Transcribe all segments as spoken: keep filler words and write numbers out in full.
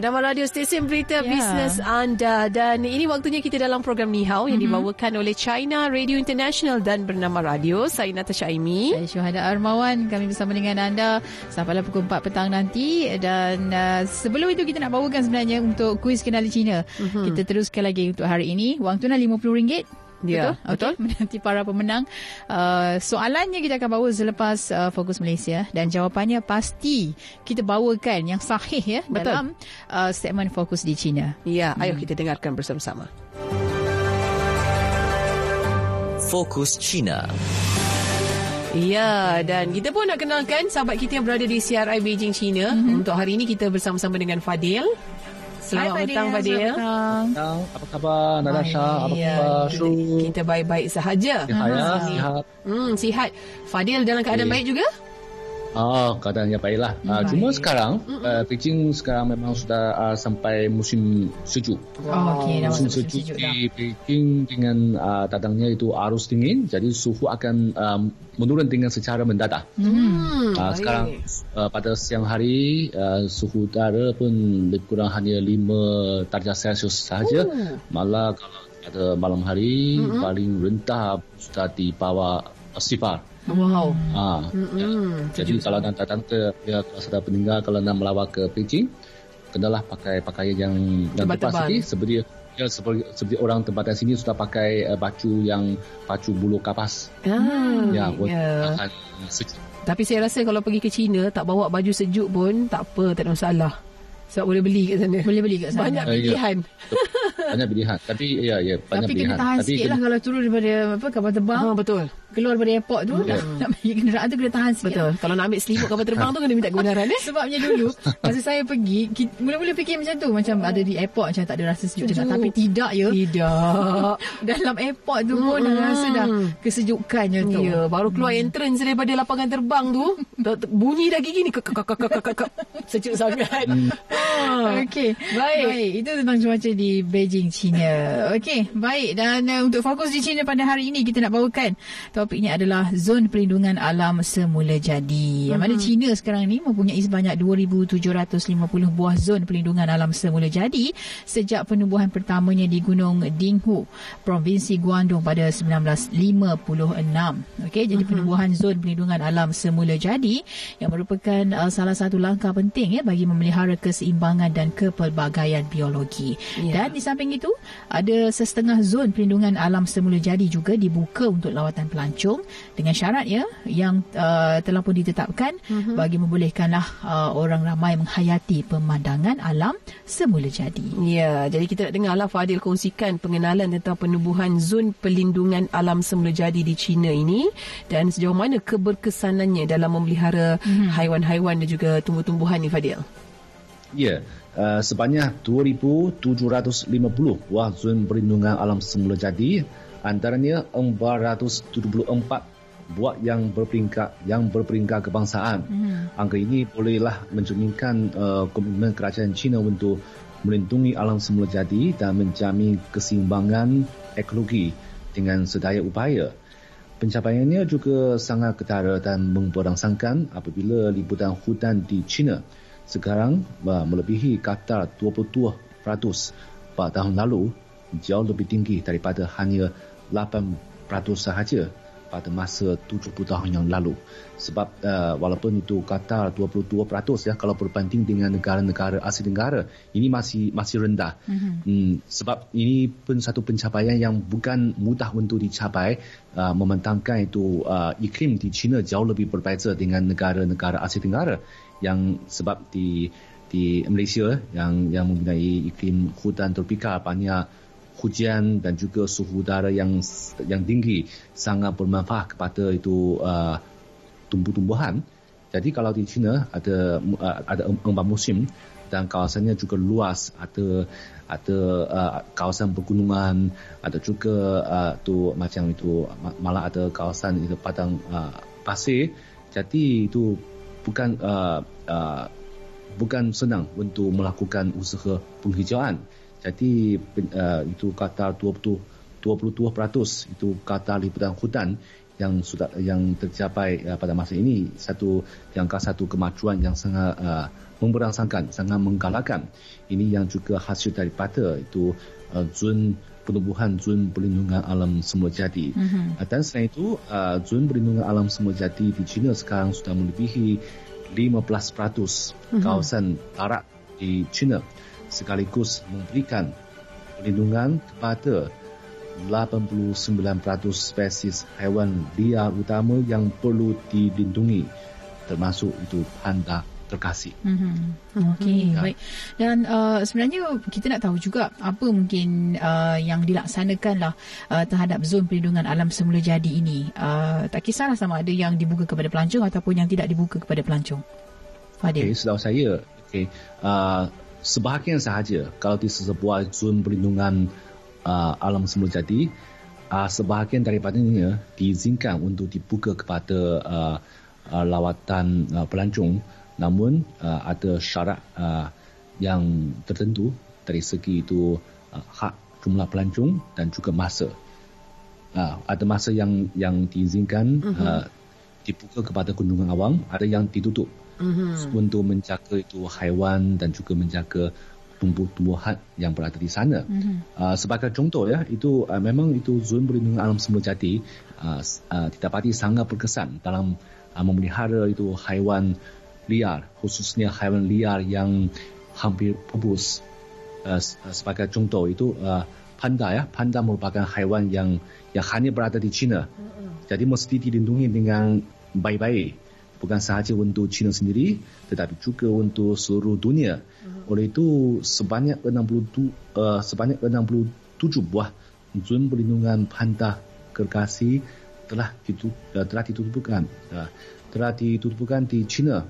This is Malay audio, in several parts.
Bernama Radio, stesen berita yeah. bisnes anda. Dan ini waktunya kita dalam program Nihao yang mm-hmm. dibawakan oleh China Radio International dan Bernama Radio. Saya Natasha Aimi. Saya Syuhada Armawan. Kami bersama dengan anda sampailah pukul empat petang nanti. Dan uh, sebelum itu kita nak bawakan sebenarnya untuk kuis kenali Cina. Mm-hmm. Kita teruskan lagi untuk hari ini. Wang tunai lima puluh ringgit. Ya, betul. Okay. Menanti para pemenang. Uh, soalannya kita akan bawa selepas uh, Fokus Malaysia dan jawapannya pasti kita bawakan yang sahih ya betul. Dalam uh, segmen Fokus di China. Ya, hmm. ayo kita dengarkan bersama-sama. Fokus China. Ya, dan kita pun nak kenalkan sahabat kita yang berada di C R I Beijing, China. Mm-hmm. Untuk hari ini kita bersama-sama dengan Fadil. Selamat petang, Fadil. Selamat petang. Apa khabar, Natasha? Apa khabar, Su? Kita baik-baik sahaja. Sihat ya? Sihat. Hmm, sihat. Fadil dalam keadaan okay. baik juga? Oh, keadaannya baiklah. Hmm, uh, baik. Cuma sekarang, uh, Beijing sekarang memang sudah uh, sampai musim sejuk. Oh, okay. Musim sejuk, sejuk di dah. Beijing dengan uh, datangnya itu arus dingin. Jadi suhu akan um, menurun dengan secara mendadak. Hmm, uh, sekarang uh, pada siang hari, uh, suhu udara pun lebih kurang hanya lima darjah Celsius sahaja. Oh. Malah kalau pada malam hari, hmm. paling rendah sudah di bawah sifar. Wow. Ah, ya. Jadi kalau nak datang ke ya, kalau sudah meninggal, kalau nak melawat ke Beijing, kenalah pakai pakaian yang lepas sikit seperti ya, seperti, seperti orang tempatan sini sudah pakai uh, baju yang baju bulu kapas. Ah, ya, buat yeah. akan sejuk. Tapi saya rasa kalau pergi ke China tak bawa baju sejuk pun tak apa, tak ada masalah. Sebab boleh beli kat sana. Boleh beli kat sana. Banyak pilihan. Uh, ya. Banyak pilihan. Tapi ya ya banyak Tapi pilihan. Tapi kena tahan sikitlah kena... kalau turun daripada apa kapal terbang. Ha, betul. Keluar daripada airport tu hmm. nak, nak pergi kenderaan tu kena tahan sikit. Betul. Lah. Kalau nak ambil selimut kapal terbang tu kena minta kebenaran eh. Sebabnya dulu masa saya pergi kita, mula-mula fikir macam tu macam oh. ada di airport macam tak ada rasa sejuk je tapi tidak ya. Tidak. Dalam airport tu pun hmm. dah rasa dah kesejukannya tu. Ya, baru keluar hmm. entrance daripada lapangan terbang tu bunyi dah gigi ni sejuk sangat. Okey, baik. Baik. Itu tentang cuaca di Beijing, China. Okey, baik. Dan uh, untuk Fokus di China pada hari ini kita nak bawakan topiknya adalah Zon Perlindungan Alam Semula Jadi. Yang mana hmm. China sekarang ni mempunyai sebanyak dua ribu tujuh ratus lima puluh buah zon perlindungan alam semula jadi sejak penubuhan pertamanya di Gunung Dinghu, Provinsi Guangdong pada seribu sembilan ratus lima puluh enam. Okey, jadi hmm. penubuhan zon perlindungan alam semula jadi yang merupakan uh, salah satu langkah penting ya bagi memelihara keseimbangan dan kepelbagaian biologi. Yeah. Dan di samping itu, ada setengah zon perlindungan alam semula jadi juga dibuka untuk lawatan pelancong dengan syarat ya yang uh, telah pun ditetapkan mm-hmm. bagi membolehkanlah uh, orang ramai menghayati pemandangan alam semula jadi. Ya, yeah, jadi kita nak dengarlah Fadil kongsikan pengenalan tentang penubuhan zon perlindungan alam semula jadi di China ini dan sejauh mana keberkesanannya dalam memelihara mm-hmm. haiwan-haiwan dan juga tumbuh-tumbuhan ni Fadil. Ya, uh, sebanyak dua ribu tujuh ratus lima puluh buah zon perlindungan alam semula jadi, antaranya empat ratus tujuh puluh empat buah yang berperingkat yang berperingkat kebangsaan. Hmm. Angka ini bolehlah mencerminkan uh, komitmen kerajaan China untuk melindungi alam semula jadi dan menjamin keseimbangan ekologi dengan sedaya upaya. Pencapaiannya juga sangat ketara dan memberangsangkan apabila liputan hutan di China sekarang melebihi kadar dua puluh dua peratus pada tahun lalu, jauh lebih tinggi daripada hanya lapan peratus sahaja pada masa tujuh puluh tahun yang lalu. Sebab uh, walaupun itu kadar dua puluh dua peratus ya, kalau berbanding dengan negara-negara Asia Tenggara, ini masih masih rendah. Mm-hmm. Hmm, sebab ini pun satu pencapaian yang bukan mudah untuk dicapai, uh, membentangkan itu uh, iklim di China jauh lebih berbeza dengan negara-negara Asia Tenggara. Yang sebab di di Malaysia yang yang mempunyai iklim hutan tropika, banyak hujan dan juga suhu udara yang yang tinggi sangat bermanfaat kepada itu uh, tumbuh-tumbuhan. Jadi kalau di China ada uh, ada empat musim dan kawasannya juga luas, ada ada uh, kawasan pegunungan, ada juga uh, tu macam itu malah ada kawasan itu padang uh, pasir. Jadi itu bukan uh, uh, bukan senang untuk melakukan usaha penghijauan. Jadi uh, itu kata dua puluh dua peratus itu kata liputan hutan yang sudah yang tercapai uh, pada masa ini, satu jangka satu kemajuan yang sangat uh, memberangsangkan, sangat menggalakkan. Ini yang juga hasil daripada itu uh, zon penubuhan zon perlindungan alam semula jadi. Mm-hmm. Uh, dan selain itu uh, zon perlindungan alam semula jadi di China sekarang sudah melebihi lima belas peratus mm-hmm. kawasan barat di China, sekaligus memberikan perlindungan kepada lapan puluh sembilan peratus spesies haiwan liar utama yang perlu dilindungi, termasuk itu panda terkasih. Mm-hmm. Okey, ya. Baik. Dan uh, sebenarnya kita nak tahu juga apa mungkin uh, yang dilaksanakanlah uh, terhadap zon perlindungan alam semula jadi ini. Uh, tak kisahlah sama ada yang dibuka kepada pelancong ataupun yang tidak dibuka kepada pelancong. Fadil. Okey, setahu saya, okey, uh, sebahagian sahaja kalau di sebuah zon perlindungan Uh, alam semula jadi, uh, sebahagian daripadanya diizinkan untuk dibuka kepada uh, uh, lawatan uh, pelancong, namun uh, ada syarat uh, yang tertentu dari segi itu uh, hak jumlah pelancong dan juga masa. Uh, ada masa yang yang diizinkan uh-huh. uh, dibuka kepada kunjungan awam, ada yang ditutup uh-huh. untuk menjaga itu haiwan dan juga menjaga tumbuh-tumbuhan yang berada di sana. Mm-hmm. Uh, sebagai contoh ya, itu uh, memang itu zon perlindungan alam semula jadi uh, uh, didapati sangat berkesan dalam uh, memelihara itu haiwan liar, khususnya haiwan liar yang hampir pupus. Uh, sebagai contoh itu uh, panda ya, panda merupakan haiwan yang yang hanya berada di China. Mm-hmm. Jadi mesti dilindungi dengan baik-baik, bukan sahaja untuk China sendiri tetapi juga untuk seluruh dunia. Oleh itu sebanyak enam puluh tu, uh, sebanyak enam puluh tujuh buah zon perlindungan panda gergasi telah ditutup, uh, telah ditutupukan uh, telah ditutupukan di China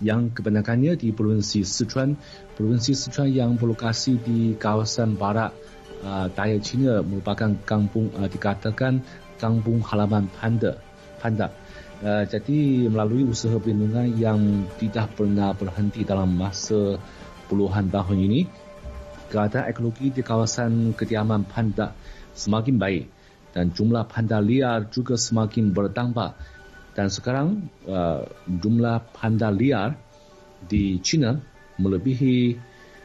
yang kebanyakannya di provinsi Sichuan. Provinsi Sichuan yang berlokasi di kawasan barat uh, daya China merupakan kampung uh, dikatakan kampung halaman panda panda. Uh, jadi melalui usaha perlindungan yang tidak pernah berhenti dalam masa puluhan tahun ini, keadaan ekologi di kawasan kediaman panda semakin baik dan jumlah panda liar juga semakin bertambah. Dan sekarang uh, jumlah panda liar di China melebihi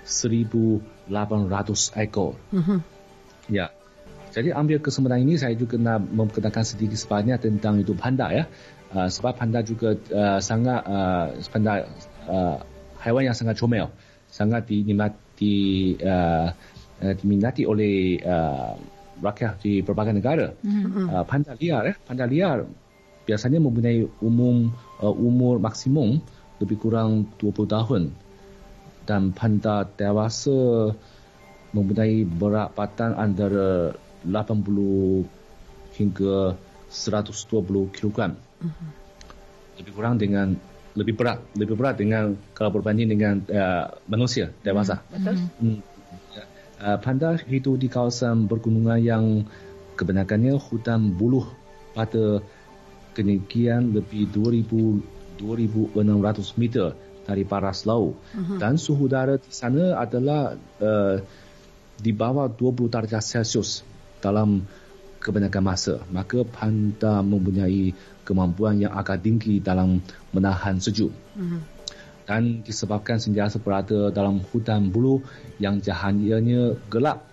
seribu lapan ratus ekor. Uh-huh. Ya. Jadi ambil kesempatan ini saya juga nak memperkenalkan sedikit sebanyak tentang itu panda ya. Uh, sebab panda juga uh, sangat uh, panda uh, haiwan yang sangat comel, sangat diminati uh, diminati oleh uh, rakyat di berbagai negara. Mm-hmm. Uh, panda liar ya, panda liar biasanya mempunyai umum uh, umur maksimum lebih kurang dua puluh tahun dan panda dewasa mempunyai berat badan antara lapan puluh hingga seratus dua puluh kilogram. Mm-hmm. Lebih kurang dengan lebih berat, lebih berat dengan kalau berbanding dengan uh, manusia dewasa. Betul. Mm-hmm. Uh, panda hidup di kawasan pergunungan yang kebanyakannya hutan buluh pada ketinggian lebih dua ribu enam ratus meter dari paras laut. Mm-hmm. Dan suhu udara di sana adalah uh, di bawah dua puluh darjah Celsius dalam kebanyakan masa. Maka panda mempunyai kemampuan yang agak tinggi dalam menahan sejuk. Mm-hmm. Dan disebabkan sentiasa berada dalam hutan buluh yang cahayanya gelap,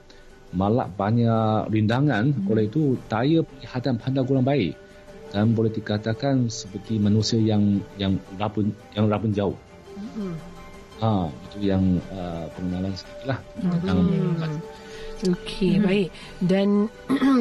malah banyak rintangan. Mm-hmm. Oleh itu daya penglihatan panda kurang baik dan boleh dikatakan seperti manusia yang yang rabun yang rabun jauh. Mm-hmm. Ha, itu yang uh, pengenalan sedikit lah. Mm-hmm. Tentang okey, mm-hmm. baik. Dan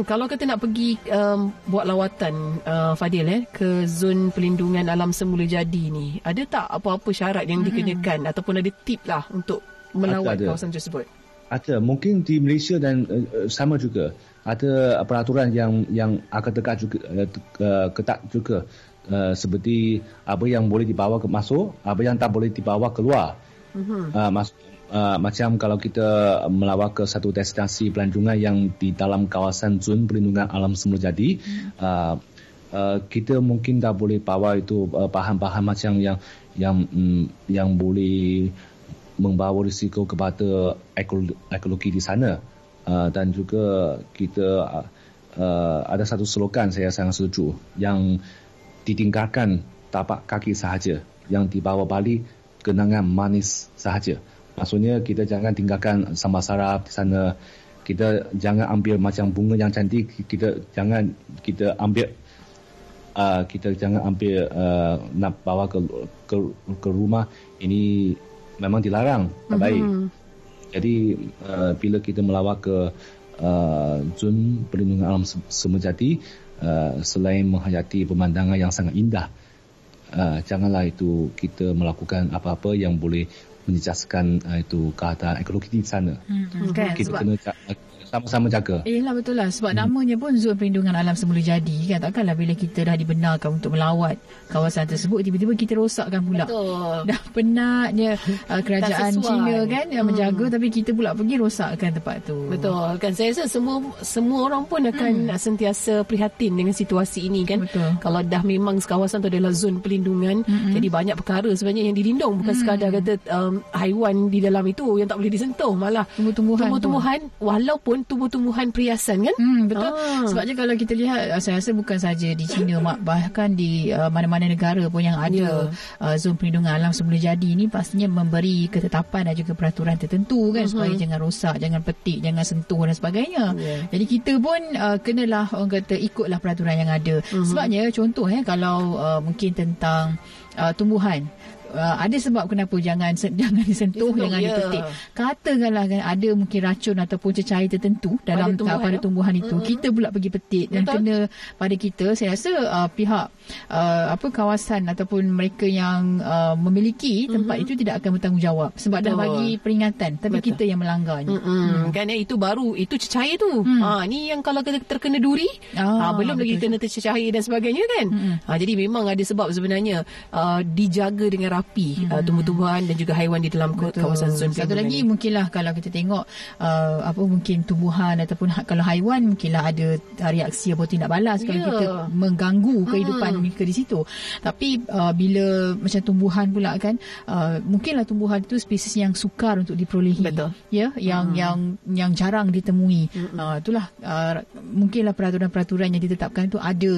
kalau kita nak pergi um, buat lawatan uh, Fadil eh ke zon perlindungan alam semula jadi ni, ada tak apa-apa syarat yang mm-hmm. dikenakan ataupun ada tip lah untuk melawat ada, kawasan ada. tersebut? Ada. Mungkin di Malaysia dan uh, sama juga ada peraturan yang yang agak dekat juga uh, ketat juga uh, seperti apa yang boleh dibawa ke masuk, apa yang tak boleh dibawa keluar. Mm-hmm. Uh, mas- uh, macam kalau kita melawat ke satu destinasi pelancongan yang di dalam kawasan zon perlindungan alam semula jadi, mm-hmm. uh, uh, kita mungkin dah boleh bawa itu uh, bahan-bahan macam yang yang um, yang boleh membawa risiko kepada ekologi, ekologi di sana. Uh, dan juga kita uh, ada satu slogan saya sangat setuju yang ditinggalkan tapak kaki sahaja, yang dibawa balik kenangan manis sahaja. Maksudnya kita jangan tinggalkan sambal sarap di sana, kita jangan ambil macam bunga yang cantik, kita jangan kita ambil uh, kita jangan ambil uh, nak bawa ke, ke ke rumah, ini memang dilarang, tak baik. Mm-hmm. Jadi uh, bila kita melawat ke uh, zon perlindungan alam semula jadi, uh, selain menghayati pemandangan yang sangat indah, uh, janganlah itu kita melakukan apa-apa yang boleh menjejaskan uh, itu keadaan ekologi di sana. Hmm, kan, kita sebab... kena sama-sama jaga. Eh lah, betul lah. Sebab hmm. namanya pun zon perlindungan alam semula jadi kan. Takkanlah bila kita dah dibenarkan untuk melawat kawasan tersebut, tiba-tiba kita rosakkan pula. Betul. Dah penatnya uh, kerajaan China kan yang hmm. menjaga, tapi kita pula pergi rosakkan tempat tu. Betul kan. Saya rasa semua semua orang pun akan hmm. sentiasa prihatin dengan situasi ini kan. Betul. Kalau dah memang kawasan tu adalah zon perlindungan, hmm. jadi banyak perkara sebenarnya yang dilindung. Bukan hmm. sekadar kata um, haiwan di dalam itu yang tak boleh disentuh, malah tumbuh-tumbuhan. Tumbuh-tumbuhan walaupun tumbuh-tumbuhan periasan kan? Hmm, betul. Ah. Sebabnya kalau kita lihat, saya rasa bukan saja di China, bahkan di uh, mana-mana negara pun yang ada yeah. uh, zon perlindungan alam semula jadi ini pastinya memberi ketetapan dan juga peraturan tertentu kan, uh-huh. supaya jangan rosak, jangan petik, jangan sentuh dan sebagainya. Yeah. Jadi kita pun uh, kenalah, orang kata, ikutlah peraturan yang ada. Uh-huh. Sebabnya contoh eh, kalau uh, mungkin tentang uh, tumbuhan, Uh, ada sebab kenapa jangan jangan disentuh, Sentuh, jangan yeah. dipetik. Katakanlah kan ada mungkin racun ataupun cecair tertentu dalam pada tumbuhan, pada tumbuhan itu. Mm-hmm. Kita pula pergi petik dan Betul. kena pada kita. Saya rasa uh, pihak uh, apa kawasan ataupun mereka yang uh, memiliki tempat mm-hmm. itu tidak akan bertanggungjawab sebab Betul. dah bagi peringatan, tapi Betul. kita yang melanggarnya. Mm-hmm. Hmm. Kan itu baru, itu cecair tu. Mm. Ha, ni yang kalau kita terkena duri, ah, ha, belum betul. lagi kena tercecair dan sebagainya kan. Mm-hmm. Ha, jadi memang ada sebab sebenarnya uh, dijaga dengan api, hmm. uh, tumbuh-tumbuhan dan juga haiwan di dalam Betul. kawasan zon. Satu lagi ini. mungkinlah kalau kita tengok uh, apa mungkin tumbuhan ataupun ha- kalau haiwan mungkinlah ada reaksi atau tindak balas yeah. kalau kita mengganggu kehidupan hmm. mereka di situ. Tapi uh, bila macam tumbuhan pula kan, uh, mungkinlah tumbuhan itu spesies yang sukar untuk diperolehi. Betul. Ya, yang hmm. yang yang jarang ditemui. Hmm. Uh, itulah uh, mungkinlah peraturan-peraturan yang ditetapkan itu ada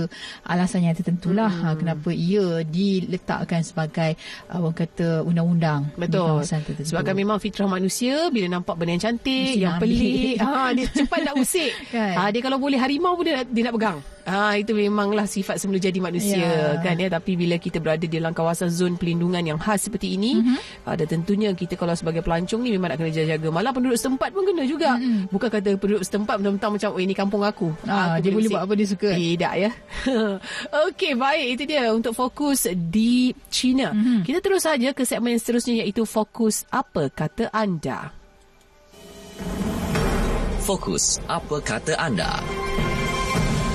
alasan yang tertentulah hmm. uh, kenapa ia diletakkan sebagai awak kata undang-undang. Betul. Sebabkan memang fitrah manusia, bila nampak benda yang cantik, Mesti yang pelik, ha, dia cepat nak usik. Kan? Ha, dia kalau boleh harimau pun dia, dia nak pegang. Ha, itu memanglah sifat semula jadi manusia yeah. kan ya. Tapi bila kita berada di dalam kawasan zon perlindungan yang khas seperti ini, mm-hmm. ada tentunya kita kalau sebagai pelancong ni memang nak kena jaga-jaga. Malah penduduk setempat pun kena juga. Mm-hmm. Bukan kata penduduk setempat mentang-mentang macam, oh ini kampung aku. Ha, aku dia boleh buat apa dia suka. Tidak ya. Okey, baik, itu dia untuk fokus di China. Mm-hmm. Kita terus saja ke segmen yang seterusnya, iaitu fokus apa kata anda. Fokus apa kata anda.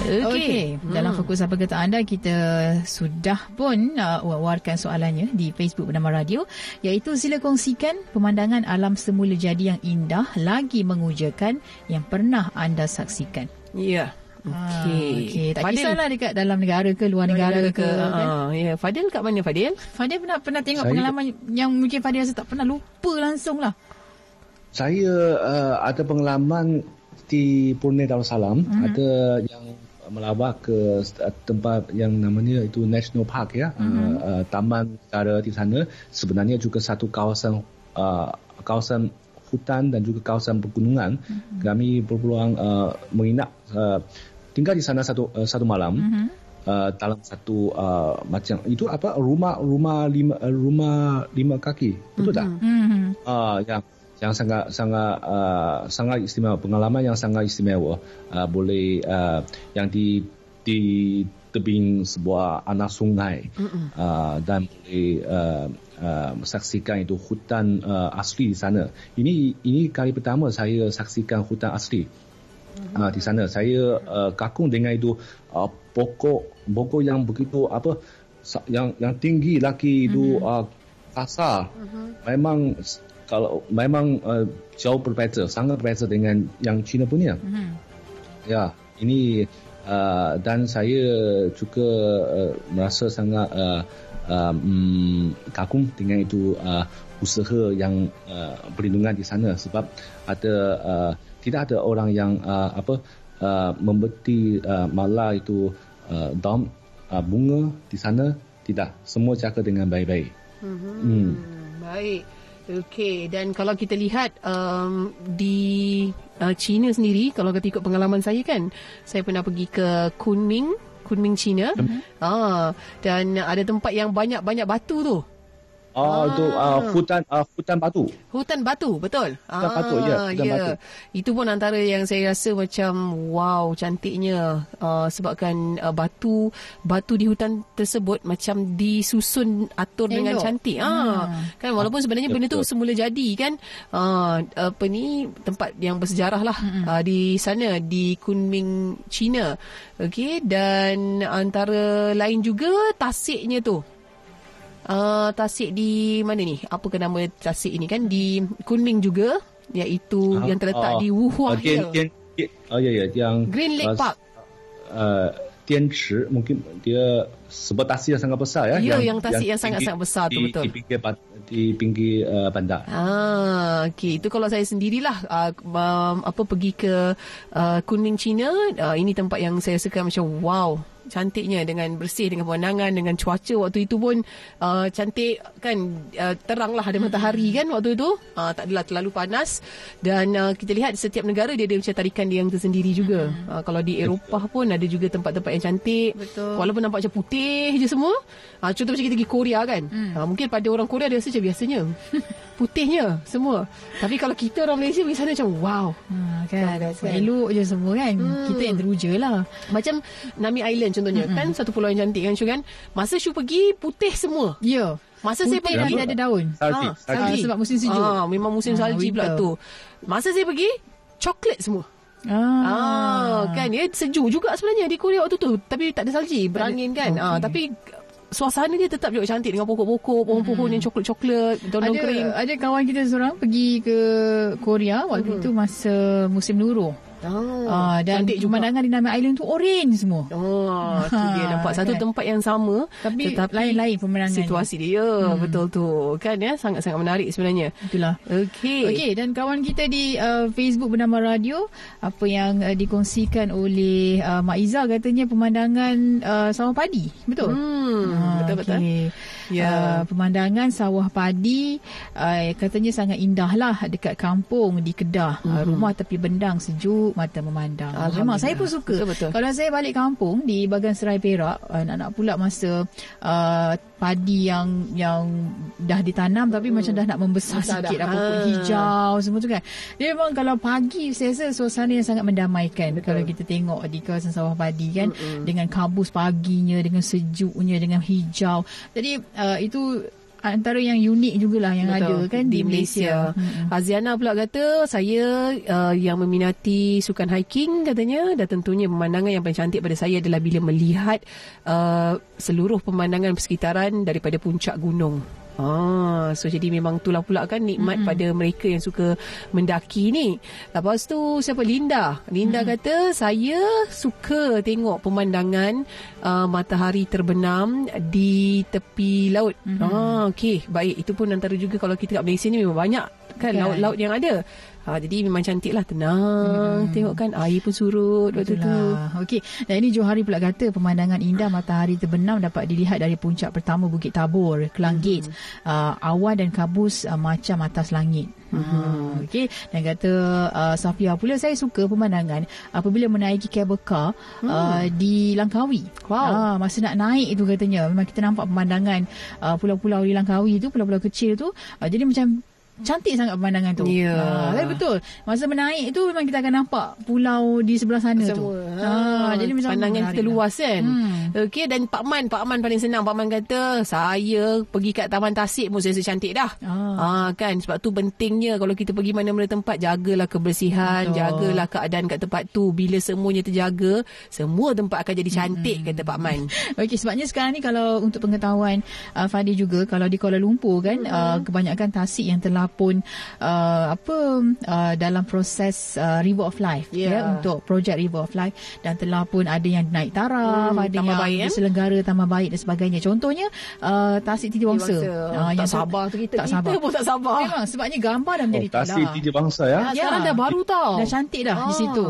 Okey, okay. Dalam fokus apa kata anda, kita sudah pun uh, wawarkan soalannya di Facebook Bernama Radio, iaitu sila kongsikan pemandangan alam semula jadi yang indah lagi mengujakan yang pernah anda saksikan. Ya. Yeah. Okey. Ah, okay. Tak Fadil. Kisahlah dekat dalam negara ke luar negara, negara ke. ke kan? ah, ya. Fadil kat mana Fadil? Fadil pernah pernah tengok Saya... pengalaman yang mungkin Fadil rasa tak pernah lupa langsung lah. Saya uh, ada pengalaman di Brunei Darussalam, mm-hmm. ada yang melawat ke tempat yang namanya itu National Park ya, mm-hmm. uh, taman negara di sana. Sebenarnya juga satu kawasan uh, kawasan hutan dan juga kawasan pegunungan. Mm-hmm. Kami berpeluang uh, menginap uh, tinggal di sana satu uh, satu malam, mm-hmm. uh, dalam satu uh, macam itu apa rumah rumah lima rumah lima kaki, betul tak? Mm-hmm. Uh, yang yang sangat sangat uh, sangat istimewa, pengalaman yang sangat istimewa, uh, boleh uh, yang di di tebing sebuah anak sungai, uh, dan boleh uh, uh, saksikan itu hutan uh, asli di sana. Ini ini kali pertama saya saksikan hutan asli uh, di sana. Saya uh, kagum dengan itu uh, pokok pokok yang begitu apa yang yang tinggi lagi itu. Uh, kasar. Uh-huh. Memang kalau memang uh, jauh berbeza, sangat berbeza dengan yang China punya. Uh-huh. Ya, ini uh, dan saya juga uh, merasa sangat uh, uh, um, kagum dengan itu uh, usaha yang uh, perlindungan di sana, sebab ada uh, tidak ada orang yang uh, apa uh, membeti uh, malah itu uh, dam uh, bunga di sana, tidak, semua jaga dengan baik-baik. Mm-hmm. Mm. Baik. Okey, dan kalau kita lihat um, di uh, China sendiri, kalau kita ikut pengalaman saya kan, saya pernah pergi ke Kunming, Kunming China. Mm-hmm. Ah, dan ada tempat yang banyak-banyak batu tu. Oh, ah, itu uh, hutan uh, hutan batu. Hutan batu, betul. Hutan ah, batu, ya. Hutan yeah. batu. Itu pun antara yang saya rasa macam wow, cantiknya. Uh, sebabkan uh, batu batu di hutan tersebut macam disusun atur Hello. dengan cantik. Hmm. Ah, kan walaupun sebenarnya benda tu semula jadi kan. Uh, apa ni, tempat yang bersejarah lah hmm. uh, di sana, di Kunming, China. Okey, dan antara lain juga tasiknya tu. Uh, tasik di mana ni? Apakah nama tasik ini kan? Di Kunming juga, iaitu ah, yang terletak oh, di Wuhu. Tian, Tian, Tian, oh ya ya, yang Green Lake Park. Uh, Tianchi, mungkin dia sebab tasik yang sangat besar ya. Ya, yang, yang tasik yang, yang sangat-sangat besar di, tu betul. Di pinggir di pinggir uh, bandar. Ah, okey. Itu kalau saya sendirilah uh, um, apa pergi ke uh, Kunming, China, uh, ini tempat yang saya suka macam wow. Cantiknya, dengan bersih, dengan pemandangan, dengan cuaca waktu itu pun uh, cantik kan, uh, teranglah ada matahari kan waktu itu, uh, tak adalah terlalu panas, dan uh, kita lihat setiap negara dia ada macam tarikan dia yang tersendiri juga. Uh, kalau di Eropah pun ada juga tempat-tempat yang cantik. Betul. Walaupun nampak macam putih je semua, uh, contoh macam kita pergi Korea kan, hmm. uh, mungkin pada orang Korea dia rasa macam biasanya putihnya semua, tapi kalau kita orang Malaysia pergi sana macam wow, ha, kan, macam, kan. elok je semua kan, hmm. kita yang teruja lah, macam Nami Island contohnya, mm-hmm. kan satu pulau yang cantik kan, Syu kan, masa Syu pergi putih semua. Ya. Yeah. Masa putih saya pergi tidak ada daun. Salji. Ha, salji. Ha, sebab musim sejuk. Ah, ha, memang musim ha, salji winter. Pula tu. Masa saya pergi coklat semua. Ah. ah kan ya, sejuk juga sebenarnya di Korea waktu tu, tapi tak ada salji, berangin kan. Okay. Ah, tapi suasana dia tetap juga cantik dengan pokok-pokok, pohon-pohon hmm. yang coklat-coklat, daun-daun kering. Ada kawan kita seorang pergi ke Korea waktu hmm. itu masa musim luruh. Oh, ah, dan pemandangan di Nami Island tu orange semua. Oh, ha, tu dia nampak satu kan. Tempat yang sama, tapi tetapi lain-lain pemandangan. Situasi dia hmm. betul tu. Kan ya, sangat-sangat menarik sebenarnya. Itulah. Okey. Okey, dan kawan kita di uh, Facebook Bernama Radio, apa yang uh, dikongsikan oleh uh, Mak Iza, katanya pemandangan uh, sawah padi. Betul? Hmm, ah, betul betul. Okay. Ya, uh, pemandangan sawah padi uh, katanya sangat indah lah dekat kampung di Kedah. Mm-hmm. Uh, rumah tepi bendang, sejuk mata memandang. Memang saya pun suka. Betul, betul. Kalau saya balik kampung di Bagan Serai, Perak, anak-anak pula masa uh, padi yang yang dah ditanam tapi mm. macam dah nak membesar tak sikit, dah pokok hijau semua tu kan. Dia memang kalau pagi saya rasa suasana yang sangat mendamaikan. Betul. Kalau kita tengok di kawasan sawah padi kan, mm-hmm. dengan kabus paginya, dengan sejuknya, dengan hijau. Jadi Uh, itu antara yang unik jugalah yang betul. Ada kan di, di Malaysia. Malaysia. Hmm. Aziana pula kata, saya uh, yang meminati sukan hiking katanya, dan tentunya pemandangan yang paling cantik pada saya adalah bila melihat uh, seluruh pemandangan persekitaran daripada puncak gunung. Ah, so jadi memang itulah pula kan nikmat mm-hmm. pada mereka yang suka mendaki ni. Lepas tu siapa, Linda Linda mm-hmm. kata, saya suka tengok pemandangan uh, matahari terbenam di tepi laut. mm-hmm. Ah, okey, baik. Itu pun antara juga kalau kita kat Malaysia ni memang banyak kan, okay. laut-laut yang ada. Ha, jadi memang cantik lah, tenang. Hmm. Tengok kan, air pun surut waktu tu. Okey, dan ini Johari pula kata, pemandangan indah matahari terbenam dapat dilihat dari puncak pertama Bukit Tabur, Kelangit. Hmm. Uh, awan dan kabus uh, macam atas langit. Hmm. Okey, dan kata uh, Safia pula, saya suka pemandangan apabila menaiki kabel car hmm. uh, di Langkawi. Wow. Uh, masa nak naik tu katanya, memang kita nampak pemandangan uh, pulau-pulau di Langkawi tu, pulau-pulau kecil tu. Uh, jadi macam Cantik sangat pemandangan tu. Ya. Yeah. Ha, betul. Masa menaik tu memang kita akan nampak pulau di sebelah sana semua. Tu. Ha, ha, jadi macam pandangan kita luas lah. Kan. Hmm. Okey, dan Pak Man, Pak Man paling senang. Pak Man kata, saya pergi kat Taman Tasik pun saya rasa cantik dah. Ha. Ha, kan, sebab tu pentingnya kalau kita pergi mana-mana tempat, jagalah kebersihan, betul. Jagalah keadaan kat tempat tu. Bila semuanya terjaga, semua tempat akan jadi cantik, hmm. kata Pak Man. Okey, sebabnya sekarang ni kalau untuk pengetahuan uh, Fadil juga, kalau di Kuala Lumpur kan, hmm. uh, kebanyakan Tasik yang telah pun uh, apa uh, dalam proses uh, River of Life, yeah. ya, untuk projek River of Life, dan telah pun ada yang naik taraf, hmm, ada yang baik, diselenggara taman baik dan sebagainya. Contohnya uh, Tasik Titiwangsa, uh, tak sabar tu kita tak kita sabar. Pun tak sabar memang, sebabnya gambar dah menjadi oh, Tasik Titiwangsa ya, ya, sekarang dah baru tau, dah cantik dah ah. di situ.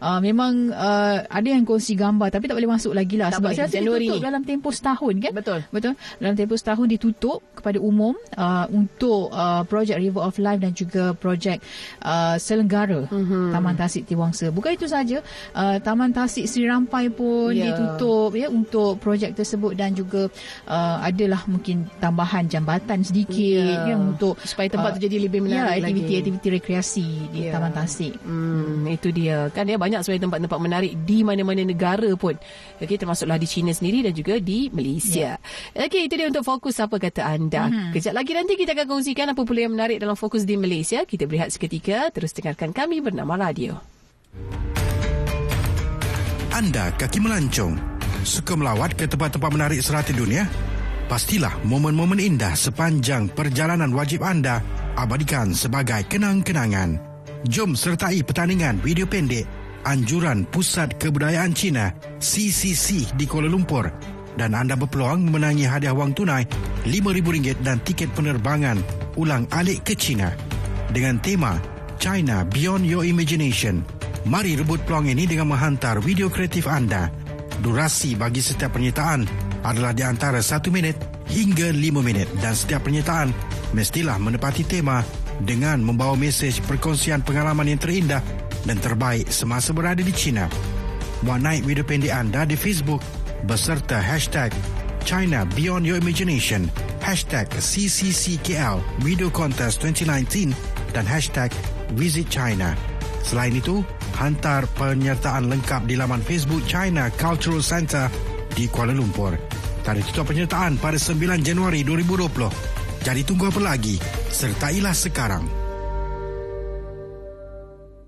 Uh, memang uh, ada yang kongsi gambar tapi tak boleh masuk lagi lah, tak sebab saya rasa ditutup dalam tempoh setahun kan, betul betul dalam tempoh setahun ditutup kepada umum uh, untuk uh, projek River of Life dan juga projek uh, selenggara mm-hmm. Taman Tasik Titiwangsa. Bukan itu saja, uh, Taman Tasik Sri Rampai pun yeah. ditutup ya untuk projek tersebut, dan juga uh, adalah mungkin tambahan jambatan sedikit yeah. ya, untuk supaya tempat uh, tu jadi lebih menarik yeah, lagi. Aktiviti-aktiviti rekreasi di yeah. Taman Tasik. Hmm, itu dia kan, dia banyak sebenarnya tempat-tempat menarik di mana-mana negara pun. Okey, termasuklah di China sendiri dan juga di Malaysia. Yeah. Okey, itu dia untuk fokus apa kata anda. Mm-hmm. Kejap lagi nanti kita akan kongsikan apa pula yang menarik dalam fokus di Malaysia. Kita berehat seketika, terus dengarkan kami Bernama Radio. Anda kaki melancong, suka melawat ke tempat-tempat menarik serata dunia? Pastilah momen-momen indah sepanjang perjalanan wajib anda abadikan sebagai kenang-kenangan. Jom sertai pertandingan video pendek anjuran Pusat Kebudayaan Cina C C C di Kuala Lumpur, dan anda berpeluang memenangi hadiah wang tunai lima ribu ringgit dan tiket penerbangan ulang alik ke China dengan tema China Beyond Your Imagination. Mari rebut peluang ini dengan menghantar video kreatif anda. Durasi bagi setiap penyertaan adalah di antara satu minit hingga lima minit, dan setiap penyertaan mestilah menepati tema dengan membawa mesej perkongsian pengalaman yang terindah dan terbaik semasa berada di China. Buat naik video pendek anda di Facebook beserta hashtag China Beyond Your Imagination, hashtag C C C K L Video Contest dua ribu sembilan belas dan hashtag Visit China. Selain itu, hantar penyertaan lengkap di laman Facebook China Cultural Center di Kuala Lumpur. Tarikh tutup penyertaan pada sembilan Januari dua ribu dua puluh. Jadi tunggu apa lagi? Sertailah sekarang.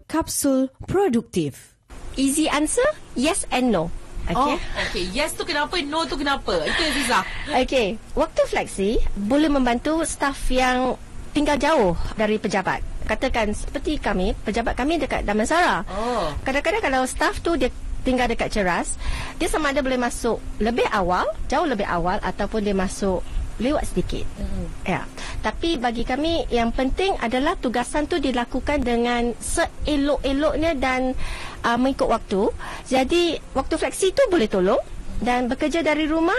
Kapsul produktif. Easy answer, yes and no. Okay. Oh, okay. Yes tu kenapa, no tu kenapa? Itu yang susah. Okay. Waktu fleksi boleh membantu staf yang tinggal jauh dari pejabat. Katakan seperti kami, pejabat kami dekat Damansara. Oh. Kadang-kadang kalau staf tu dia tinggal dekat Ceras, dia sama ada boleh masuk lebih awal, jauh lebih awal, ataupun dia masuk lewat sedikit. Mm-hmm. Ya. Tapi bagi kami yang penting adalah tugasan tu dilakukan dengan seelok-eloknya dan uh, mengikut waktu. Jadi waktu fleksi tu boleh tolong, dan bekerja dari rumah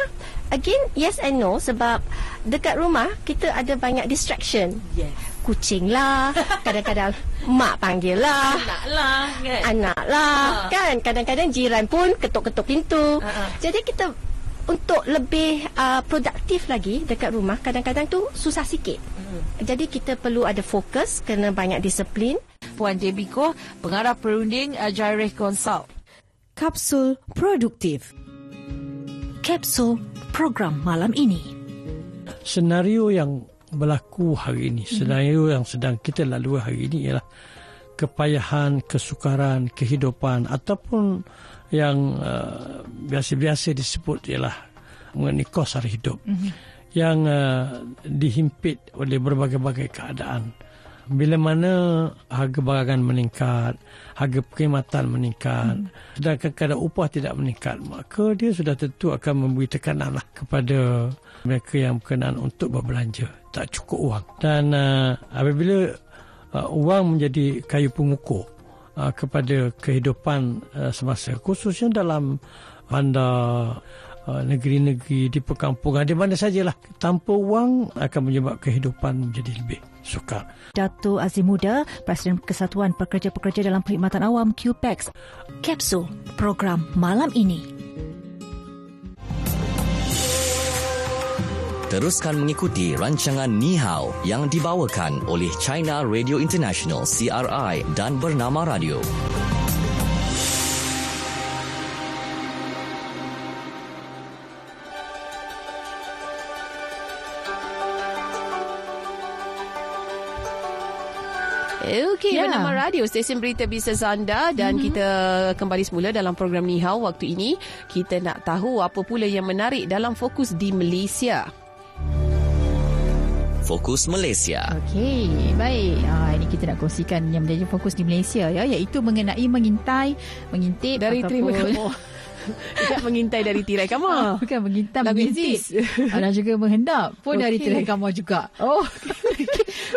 again yes and no, sebab dekat rumah kita ada banyak distraction. Yes. Kucing lah, kadang-kadang mak panggil lah, anak lah kan, anak lah, uh. kan? Kadang-kadang jiran pun ketuk-ketuk pintu. Uh-uh. Jadi kita untuk lebih uh, produktif lagi dekat rumah, kadang-kadang tu susah sikit. Mm. Jadi kita perlu ada fokus, kena banyak disiplin. Puan Debiko, pengarah perunding Agireh Consult. Kapsul produktif. Kapsul program malam ini. Senario yang berlaku hari ini, mm. senario yang sedang kita lalui hari ini ialah kepayahan, kesukaran, kehidupan ataupun yang uh, biasa-biasa disebut ialah mengenai kos sara hidup, mm-hmm. yang uh, dihimpit oleh berbagai-bagai keadaan. Bila mana harga barangan meningkat, harga perkhidmatan meningkat, mm-hmm. sedangkan kadar upah tidak meningkat, maka dia sudah tentu akan memberi tekanan lah kepada mereka yang berkenaan untuk berbelanja. Tak cukup wang. Dan uh, apabila uh, wang menjadi kayu pengukur kepada kehidupan semasa, khususnya dalam bandar, negeri-negeri di perkampungan, di mana sajalah, tanpa wang akan menyebabkan kehidupan menjadi lebih sukar. Dato' Azim Muda, Presiden Kesatuan Pekerja-Pekerja dalam Perkhidmatan Awam Q P E X. Kapsul program malam ini. Teruskan mengikuti rancangan Nihao yang dibawakan oleh China Radio International C R I dan Bernama Radio. Okey, yeah. Bernama Radio, stesen berita bisnes anda. Dan mm-hmm. kita kembali semula dalam program Nihao. Waktu ini kita nak tahu apa pula yang menarik dalam fokus di Malaysia. Fokus Malaysia. Okey, baik. Ha, ini kita nak kongsikan yang menjadi fokus di Malaysia, ya, iaitu mengenai mengintai, mengintip dari ataupun... terima Bukan mengintai dari tirai kamar. Bukan mengintai, mengintip. Dan juga menghendap pun okay. dari tirai kamar juga. Oh,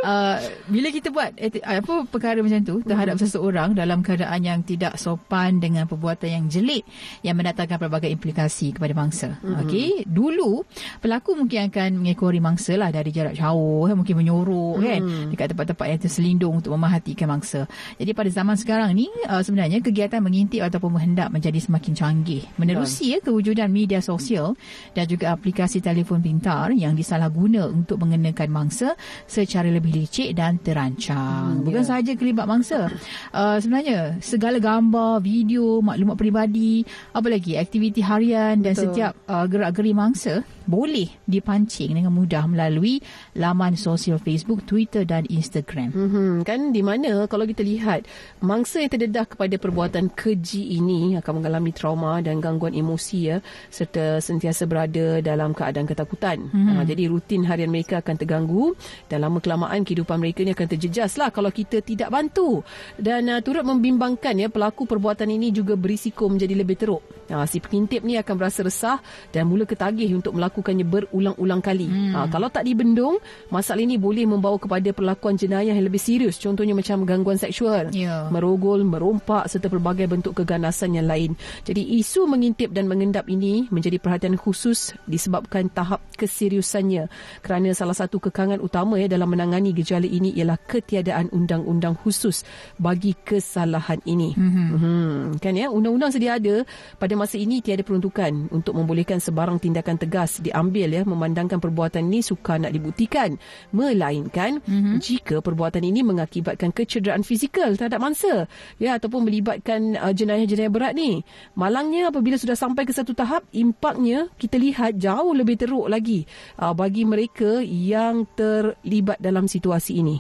uh, bila kita buat apa perkara macam tu terhadap hmm. seseorang dalam keadaan yang tidak sopan dengan perbuatan yang jelik yang mendatangkan pelbagai implikasi kepada mangsa. Hmm. Okey, dulu pelaku mungkin akan mengekori mangsa lah dari jarak jauh, kan? Mungkin menyorok hmm. kan dekat tempat-tempat yang terselindung untuk memerhatikan mangsa. Jadi pada zaman sekarang ni uh, sebenarnya kegiatan mengintip ataupun menghendap menjadi semakin canggih menerusi ya, kewujudan media sosial dan juga aplikasi telefon pintar yang disalahguna untuk mengenakan mangsa secara lebih licik dan terancang. Hmm, Bukan yeah. sahaja kelibat mangsa. Uh, sebenarnya, segala gambar, video, maklumat peribadi, apa lagi, aktiviti harian dan Betul. setiap uh, gerak-geri mangsa boleh dipancing dengan mudah melalui laman sosial Facebook, Twitter dan Instagram. Mm-hmm. Kan di mana kalau kita lihat, mangsa yang terdedah kepada perbuatan keji ini akan mengalami trauma dan gangguan emosi, ya, serta sentiasa berada dalam keadaan ketakutan. Hmm. Ha, jadi rutin harian mereka akan terganggu dan lama kelamaan kehidupan mereka ni akan terjejas lah kalau kita tidak bantu. Dan uh, turut membimbangkan, ya, pelaku perbuatan ini juga berisiko menjadi lebih teruk. Ha, si pengintip ni akan berasa resah dan mula ketagih untuk melakukannya berulang-ulang kali. Hmm. Ha, kalau tak dibendung, masalah ini boleh membawa kepada perlakuan jenayah yang lebih serius. Contohnya macam gangguan seksual, yeah. merogol, merompak serta pelbagai bentuk keganasan yang lain. Jadi isu Isu mengintip dan mengendap ini menjadi perhatian khusus disebabkan tahap keseriusannya, kerana salah satu kekangan utama, ya, dalam menangani gejala ini ialah ketiadaan undang-undang khusus bagi kesalahan ini. Mm-hmm. Mm-hmm. Kan, ya, undang-undang sedia ada, pada masa ini tiada peruntukan untuk membolehkan sebarang tindakan tegas diambil, ya, memandangkan perbuatan ini sukar nak dibuktikan, melainkan mm-hmm. jika perbuatan ini mengakibatkan kecederaan fizikal terhadap mangsa, ya, ataupun melibatkan uh, jenayah-jenayah berat ni. Malangnya apabila sudah sampai ke satu tahap, impaknya kita lihat jauh lebih teruk lagi uh, bagi mereka yang terlibat dalam situasi ini.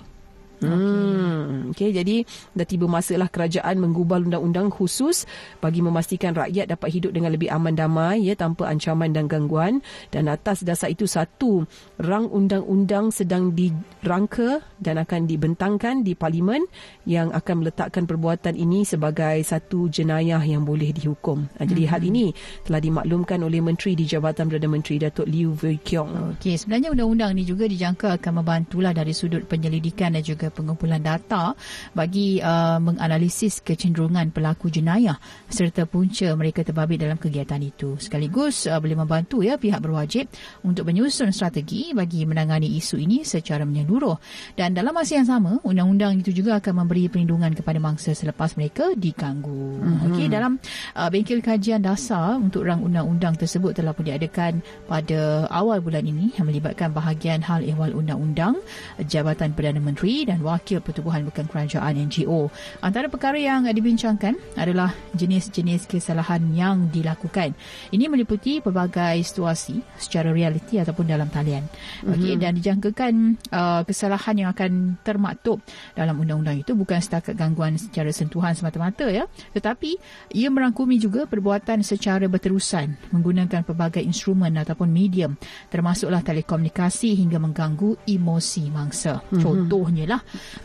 Hmm. Okay, jadi dah tiba masalah kerajaan menggubal undang-undang khusus bagi memastikan rakyat dapat hidup dengan lebih aman damai, ya, tanpa ancaman dan gangguan. Dan atas dasar itu, satu rang undang-undang sedang dirangka dan akan dibentangkan di Parlimen yang akan meletakkan perbuatan ini sebagai satu jenayah yang boleh dihukum. Jadi hmm. hal ini telah dimaklumkan oleh Menteri di Jabatan Perdana Menteri Datuk Liu Wei Kiong. Okey, sebenarnya undang-undang ini juga dijangka akan membantulah dari sudut penyelidikan dan juga pengumpulan data bagi uh, menganalisis kecenderungan pelaku jenayah serta punca mereka terbabit dalam kegiatan itu. Sekaligus uh, boleh membantu, ya, pihak berwajib untuk menyusun strategi bagi menangani isu ini secara menyeluruh. Dan dalam masa yang sama, undang-undang itu juga akan memberi perlindungan kepada mangsa selepas mereka diganggu. Mm-hmm. Okey, dalam uh, bengkel kajian dasar untuk rang undang-undang tersebut telah pun diadakan pada awal bulan ini yang melibatkan bahagian hal ehwal undang-undang, Jabatan Perdana Menteri dan Wakil Pertubuhan Bukan Kerajaan N G O. Antara perkara yang dibincangkan adalah jenis-jenis kesalahan yang dilakukan. Ini meliputi pelbagai situasi secara realiti ataupun dalam talian. Okey, mm-hmm. dan dijangkakan uh, kesalahan yang akan termaktub dalam undang-undang itu bukan setakat gangguan secara sentuhan semata-mata, ya, tetapi ia merangkumi juga perbuatan secara berterusan menggunakan pelbagai instrumen ataupun medium, termasuklah telekomunikasi hingga mengganggu emosi mangsa. Mm-hmm. Contohnya lah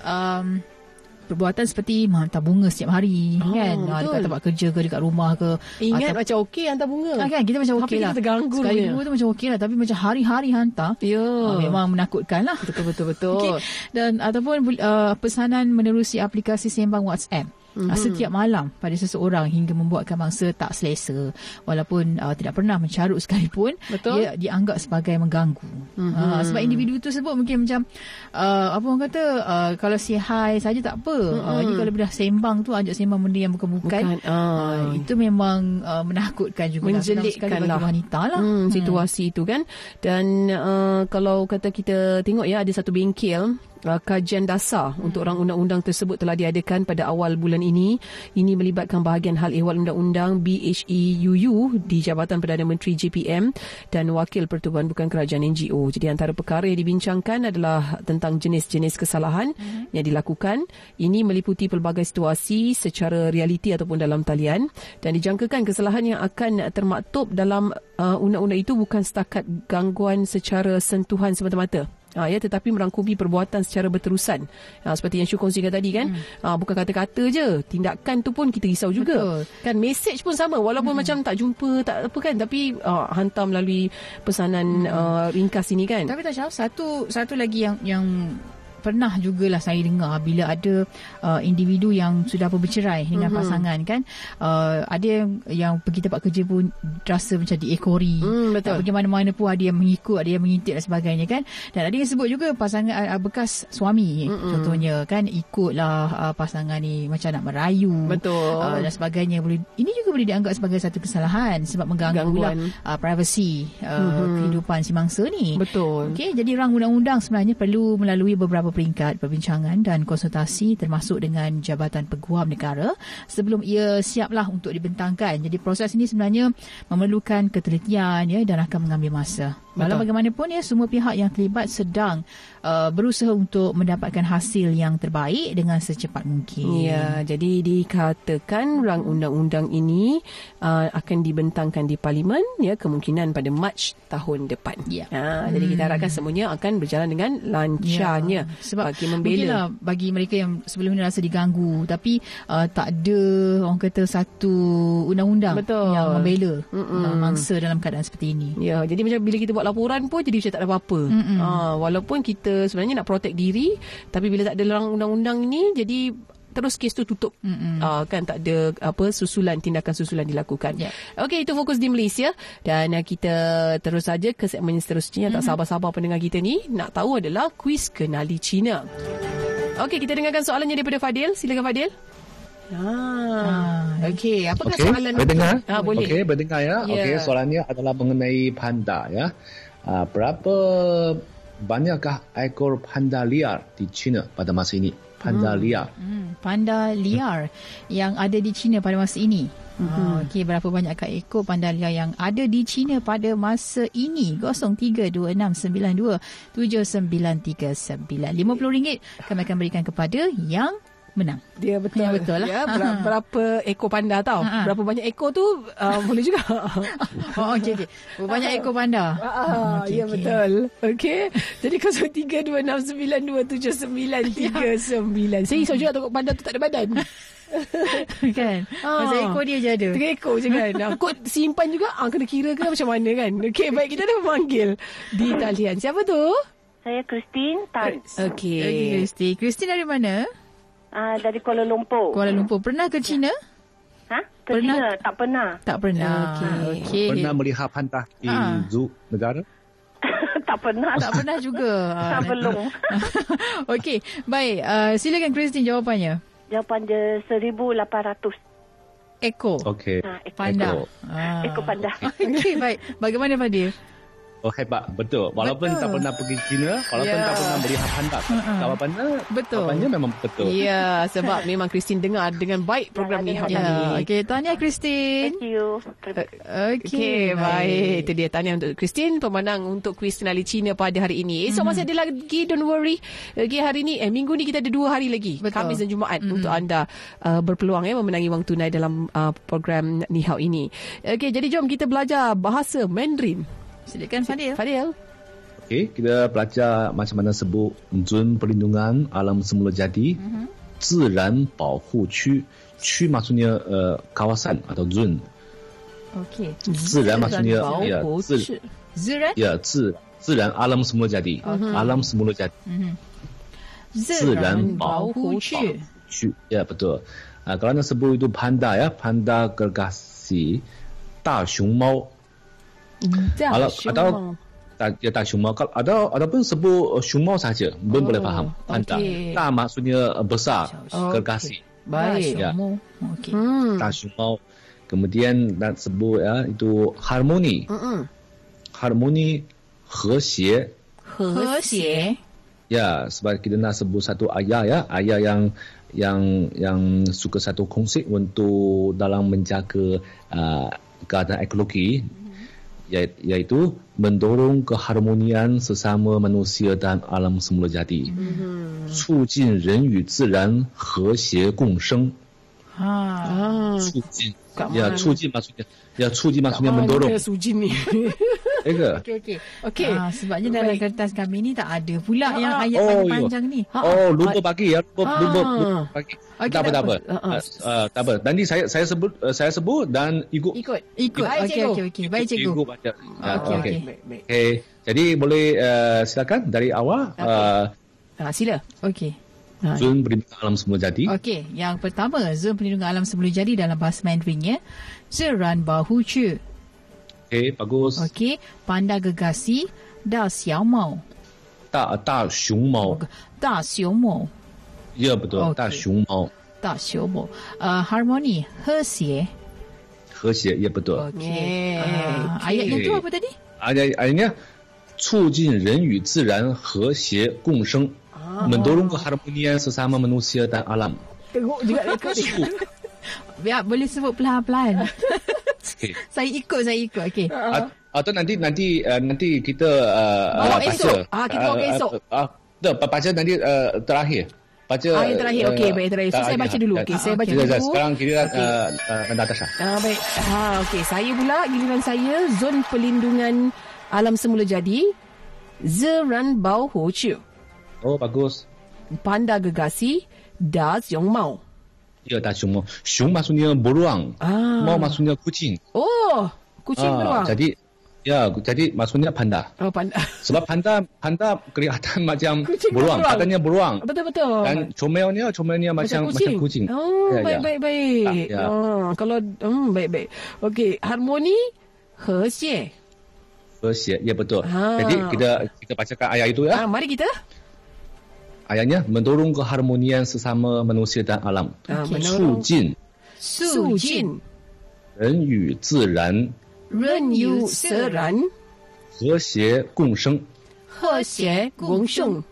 Um, perbuatan seperti menghantar bunga setiap hari, oh, kan, betul. Dekat tempat kerja ke, dekat rumah ke, ingat atau, macam okey hantar bunga, ah, kan, kita macam okey lah, tapi kita terganggu sekali dulu tu macam okey lah, tapi macam hari-hari hantar, yeah. ah, memang menakutkan lah, betul-betul. Okay. Dan ataupun uh, pesanan menerusi aplikasi sembang WhatsApp. mm-hmm. setiap malam pada seseorang hingga membuatkan mangsa tak selesa, walaupun uh, tidak pernah mencarut sekalipun. Betul. Dia dianggap sebagai mengganggu. Mm-hmm. Uh, sebab individu tersebut mungkin macam uh, apa orang kata uh, kalau say hi saja tak apa. Mm-hmm. Uh, jadi kalau dah sembang tu, ajak sembang benda yang bukan-bukan. Bukan. Uh, itu memang uh, menakutkan juga. Menjelitkan lah. Wanita lah. Hmm, situasi hmm. itu kan. Dan uh, kalau kata kita tengok ya, ada satu bengkel Uh, kajian dasar untuk orang undang-undang tersebut telah diadakan pada awal bulan ini. Ini melibatkan bahagian hal ehwal undang-undang B H E U U di Jabatan Perdana Menteri J P M dan Wakil Pertubuhan Bukan Kerajaan N G O. Jadi antara perkara yang dibincangkan adalah tentang jenis-jenis kesalahan hmm. yang dilakukan. Ini meliputi pelbagai situasi secara realiti ataupun dalam talian, dan dijangkakan kesalahan yang akan termaktub dalam uh, undang-undang itu bukan setakat gangguan secara sentuhan semata-mata. Ha, ya, tetapi merangkumi perbuatan secara berterusan. Ha, seperti yang Syu kongsikan tadi kan, hmm. ha, bukan kata-kata je, tindakan tu pun kita risau juga. Betul. Kan, mesej pun sama, walaupun hmm. macam tak jumpa, tak apa kan, tapi ha, hantar melalui pesanan hmm. uh, ringkas ini kan. Tapi tak syaf, satu satu lagi yang yang pernah jugalah saya dengar bila ada uh, individu yang sudah bercerai dengan mm-hmm. pasangan kan, uh, ada yang, yang pergi tempat kerja pun rasa macam diekori. Mm, betul. Tak pergi mana-mana pun ada yang mengikut, ada yang mengintip dan sebagainya kan. Dan ada yang sebut juga pasangan uh, bekas suami mm-hmm. contohnya kan, ikutlah uh, pasangan ni macam nak merayu. Betul. Uh, dan sebagainya. Boleh, ini juga boleh dianggap sebagai satu kesalahan sebab mengganggulah uh, privasi uh, mm-hmm. kehidupan si mangsa ni. Betul. Okey, jadi rang undang-undang sebenarnya perlu melalui beberapa peringkat perbincangan dan konsultasi termasuk dengan Jabatan Peguam Negara sebelum ia siaplah untuk dibentangkan. Jadi proses ini sebenarnya memerlukan ketelitian ya, dan akan mengambil masa. Walau bagaimanapun ya, semua pihak yang terlibat sedang uh, berusaha untuk mendapatkan hasil yang terbaik dengan secepat mungkin. Ya, jadi dikatakan rang undang-undang ini uh, akan dibentangkan di Parlimen ya, kemungkinan pada Mac tahun depan. Ya. Ha, hmm. Jadi kita harapkan semuanya akan berjalan dengan lancarnya. Ya. Sebab bagi membela bagi mereka yang sebelum ini rasa diganggu, tapi uh, tak ada orang kata satu undang-undang Betul. Yang membela uh, mangsa dalam keadaan seperti ini. Ya, jadi macam bila kita buat laporan pun jadi macam tak ada apa-apa. Ha, walaupun kita sebenarnya nak protect diri, tapi bila tak ada larang undang-undang ini, jadi terus kes tu tutup. Uh, kan, tak ada apa susulan, tindakan susulan dilakukan. Yeah. Okey, itu fokus di Malaysia, dan uh, kita terus saja ke segmen seterusnya. Mm-mm. Tak sabar-sabar pendengar kita ni nak tahu adalah kuis kenali Cina. Okey, kita dengarkan soalannya daripada Fadil. Silakan Fadil. Ah, okey, apakah okay, soalan berdengar? Ah, boleh. Okey, berdengar ya. Yeah. Okey, soalannya adalah mengenai panda ya. Ah, berapa banyakkah ekor panda liar di China pada masa ini? Panda hmm. liar. Hmm. Panda liar hmm. yang ada di China pada masa ini. Hmm. Okey, berapa banyakkah ekor panda liar yang ada di China pada masa ini? kosong tiga dua enam sembilan dua tujuh sembilan tiga sembilan. lima puluh ringgit kami akan berikan kepada yang menang. Dia betul. Ya, betul lah. Ya, berapa, berapa ekor panda tau. Ha-ha. Berapa banyak ekor tu uh, boleh juga. Oh, okey, okey. Berapa banyak ekor panda? Ha, okay, ya, okay. Betul. Okey. Jadi kosong tiga dua enam sembilan dua tujuh sembilan tiga sembilan. Saya risau juga takut panda tu tak ada badan. Kan? Masa ha. ekor dia je ada. Tiga ekor je kan. Kod simpan juga. Ah, kena kira ke macam mana kan. Okey, baik, kita dah memanggil di talian. Siapa tu? Saya Christine Tan. Okey. Okay, Christine. Christine dari mana? Uh, dari Kuala Lumpur. Kuala Lumpur. Pernah ke China? Ha? Ke pernah? China? Tak pernah. Tak pernah. Okay. Okay. Pernah melihat panda di ha. zoo negara? Tak pernah. Tak pernah juga. Tak belum. Okey. Baik. Uh, silakan Christine jawapannya. Jawapan dia seribu lapan ratus. Ekor. Okey. Ha, ekor panda. Ekor, ha. ekor panda. Okey, baik. Bagaimana Fadil? Oh, hebat, betul. Walaupun betul. tak pernah pergi China, walaupun yeah. tak pernah melihat panda, uh-uh. jawapannya betul. Jawapannya memang betul. Ya, yeah, sebab memang Christine dengar dengan baik program ni hari yeah. ini. Okey, tahniah Christine. Thank you. Okey, okay, baik. Itu dia tahniah untuk Christine, pemenang untuk kuis kenali China pada hari ini. Esok mm-hmm. masih ada lagi, don't worry. Okey, hari ni eh minggu ni kita ada dua hari lagi, betul. Khamis dan Jumaat mm-hmm. untuk anda uh, berpeluang eh memenangi wang tunai dalam uh, program Nihao ini. Okey, jadi jom kita belajar bahasa Mandarin. Silakan Fadil. Fadil. Okey, kita belajar macam mana sebut Zon Perlindungan Alam Semula Jadi, Ziran Baohu Qu. Qu maksudnya uh, kawasan atau zon. Okey. Ziran maksudnya ya, ziran. Ya, ziran alam semula jadi. Okay. Alam semula jadi. Mhm. Ziran Baohu Qu. Ya, betul. uh, kerana sebelum itu panda ya, panda gergasi, da xiong mao. Kalau atau ya da xiong mao, atau ataupun sebut xiong mao saja, belum oh, boleh faham panda. Okay. Da maksudnya besar, oh, gergasi. Okay. Baik. Ya. Okey. Da xiong mao. Kemudian dan sebut ya itu harmoni. Mm-mm. Harmoni, hesie. Hesie. Ya, sebab kita nak sebut satu ayah ya, ayah yang yang yang suka satu kongsi untuk dalam menjaga uh, keadaan ekologi, mm-hmm. iaitu mendorong keharmonian sesama manusia dan alam semula jadi. Mm-hmm. 促进人与自然和谐共生. Ha. 促进. Ya, 促进 maksudnya. Ya, 促进 maksudnya mendorong. Eh ke? Okey, okey. Okey. Ah, sebabnya dalam baik. Kertas kami ni tak ada pula ah, yang ayat oh, panjang-panjang ni. Ha, oh, lupa bagi ya. Lupa, ah. lupa, lupa bagi. Okay, tak apa-apa. Tak apa. Nanti saya saya sebut saya sebut dan ikut. Ikut. Ikut. Okey, okey, okey. Baik cikgu. Ikut baca. Okey, okey. Okey. Jadi boleh uh, silakan dari awal. Uh, ah, sila. Okey. Zon Perlindungan Alam Semula Jadi. Okey, yang pertama Zon Perlindungan Alam Semula Jadi dalam bahasa Mandarinnya Zeran Bahu Chu. Okey, bagus. Okey, panda gergasi Da Xiao Mao. Da Da Xiong Mao. Da Xiong Mao. Ya betul, okay. Da Xiong Mao. Da Xiong Mao. Uh, harmoni He Xie. He Xie, ya betul. Okey. Uh, okay. Ayatnya tu apa tadi? Ayat ayatnya 促进人与自然和谐共生. Mendorong keharmonian sesama manusia dan alam. Teruk juga lekut ni. Biar boleh sebut pelan-pelan. Okay. Saya ikut, saya ikut. Okey. Uh-huh. Atau nanti nanti nanti kita uh, baca. Ah, kita baca esok. Ah, uh, uh, baca nanti uh, terakhir. Baca ah, yang terakhir. Okey, baik terakhir. So, saya baca dulu. Okey, saya baca dulu. Sekarang kita Natasha. Ah, baik. Ha, okey. Saya pula giliran saya Zon Perlindungan Alam Semula Jadi Zeran Bao Ho Chiu. Oh, bagus. Panda gergasi Da Xiong Mao. Ya, Da Xiong Mao. Xiong maksudnya beruang. Ah. Mao maksudnya kucing. Oh, kucing ah, beruang. Jadi, ya, jadi maksudnya panda. Oh, panda. Sebab panda panda kelihatan macam kucing beruang. beruang. Katanya beruang. Betul-betul. Dan comelnya, comelnya macam, macam, macam kucing. Oh, baik-baik-baik. Ya, baik, ya. Baik. Ah, kalau, hmm, baik-baik. Okey, harmoni, He Xie. He Xie, ya betul. Ah. Jadi, kita kita bacakan ayat itu ya. Ah, mari kita. Ayatnya mendorong keharmonian sesama manusia dan alam. Okay. Sujin. Sujin. Renyu ziran. Renyu ziran. Hexie gongseng. Hexie gongseng.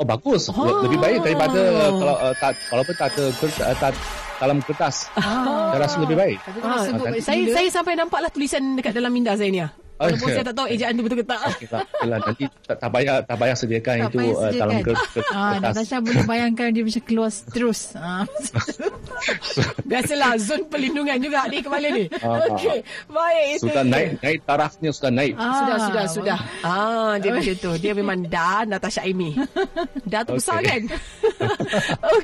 Oh bagus. Oh. Lebih baik daripada kalau uh, tak, walaupun tak ada uh, tak dalam kertas. Ah. Saya rasa lebih baik. Ah. Ah. Saya saya sampai nampaklah tulisan dekat dalam minda saya ni. Walaupun saya tak tahu ejaan tu betul ke tak. Okay, tak nanti tak, tak payah tak payah sediakan tak itu payah sediakan. Uh, dalam kertas. Ah, Natasha boleh bayangkan dia macam keluar terus. Ah. Biasalah zon perlindungan juga di kepala ni. Ah, okey. Baik itu. Sudah naik naik tarafnya sudah naik. Ah, sudah sudah sudah. Ah, dia macam tu. Dia memang dah Natasha Aimi. Dah tu besar okay. Kan?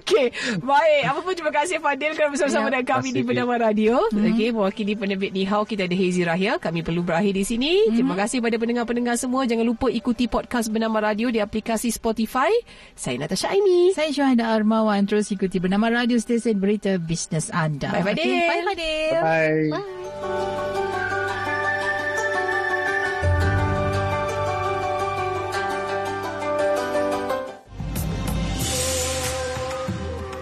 Okey. Baik, apa pun terima kasih Fadil kerana bersama-sama ya, dengan kami di Bernama Radio. Mm-hmm. Okey, mewakili penerbit Nihao kita ada Hezi Rahia. Kami perlu berakhir di sini. Mm-hmm. Terima kasih pada pendengar-pendengar semua. Jangan lupa ikuti podcast Bernama Radio di aplikasi Spotify. Saya Natasha Aimi. Saya Syuhada Armawan. Terus ikuti Bernama Radio, stesen berita bisnes anda. Bye Fadil. Okay, bye Fadil. Bye. Bye. Bye.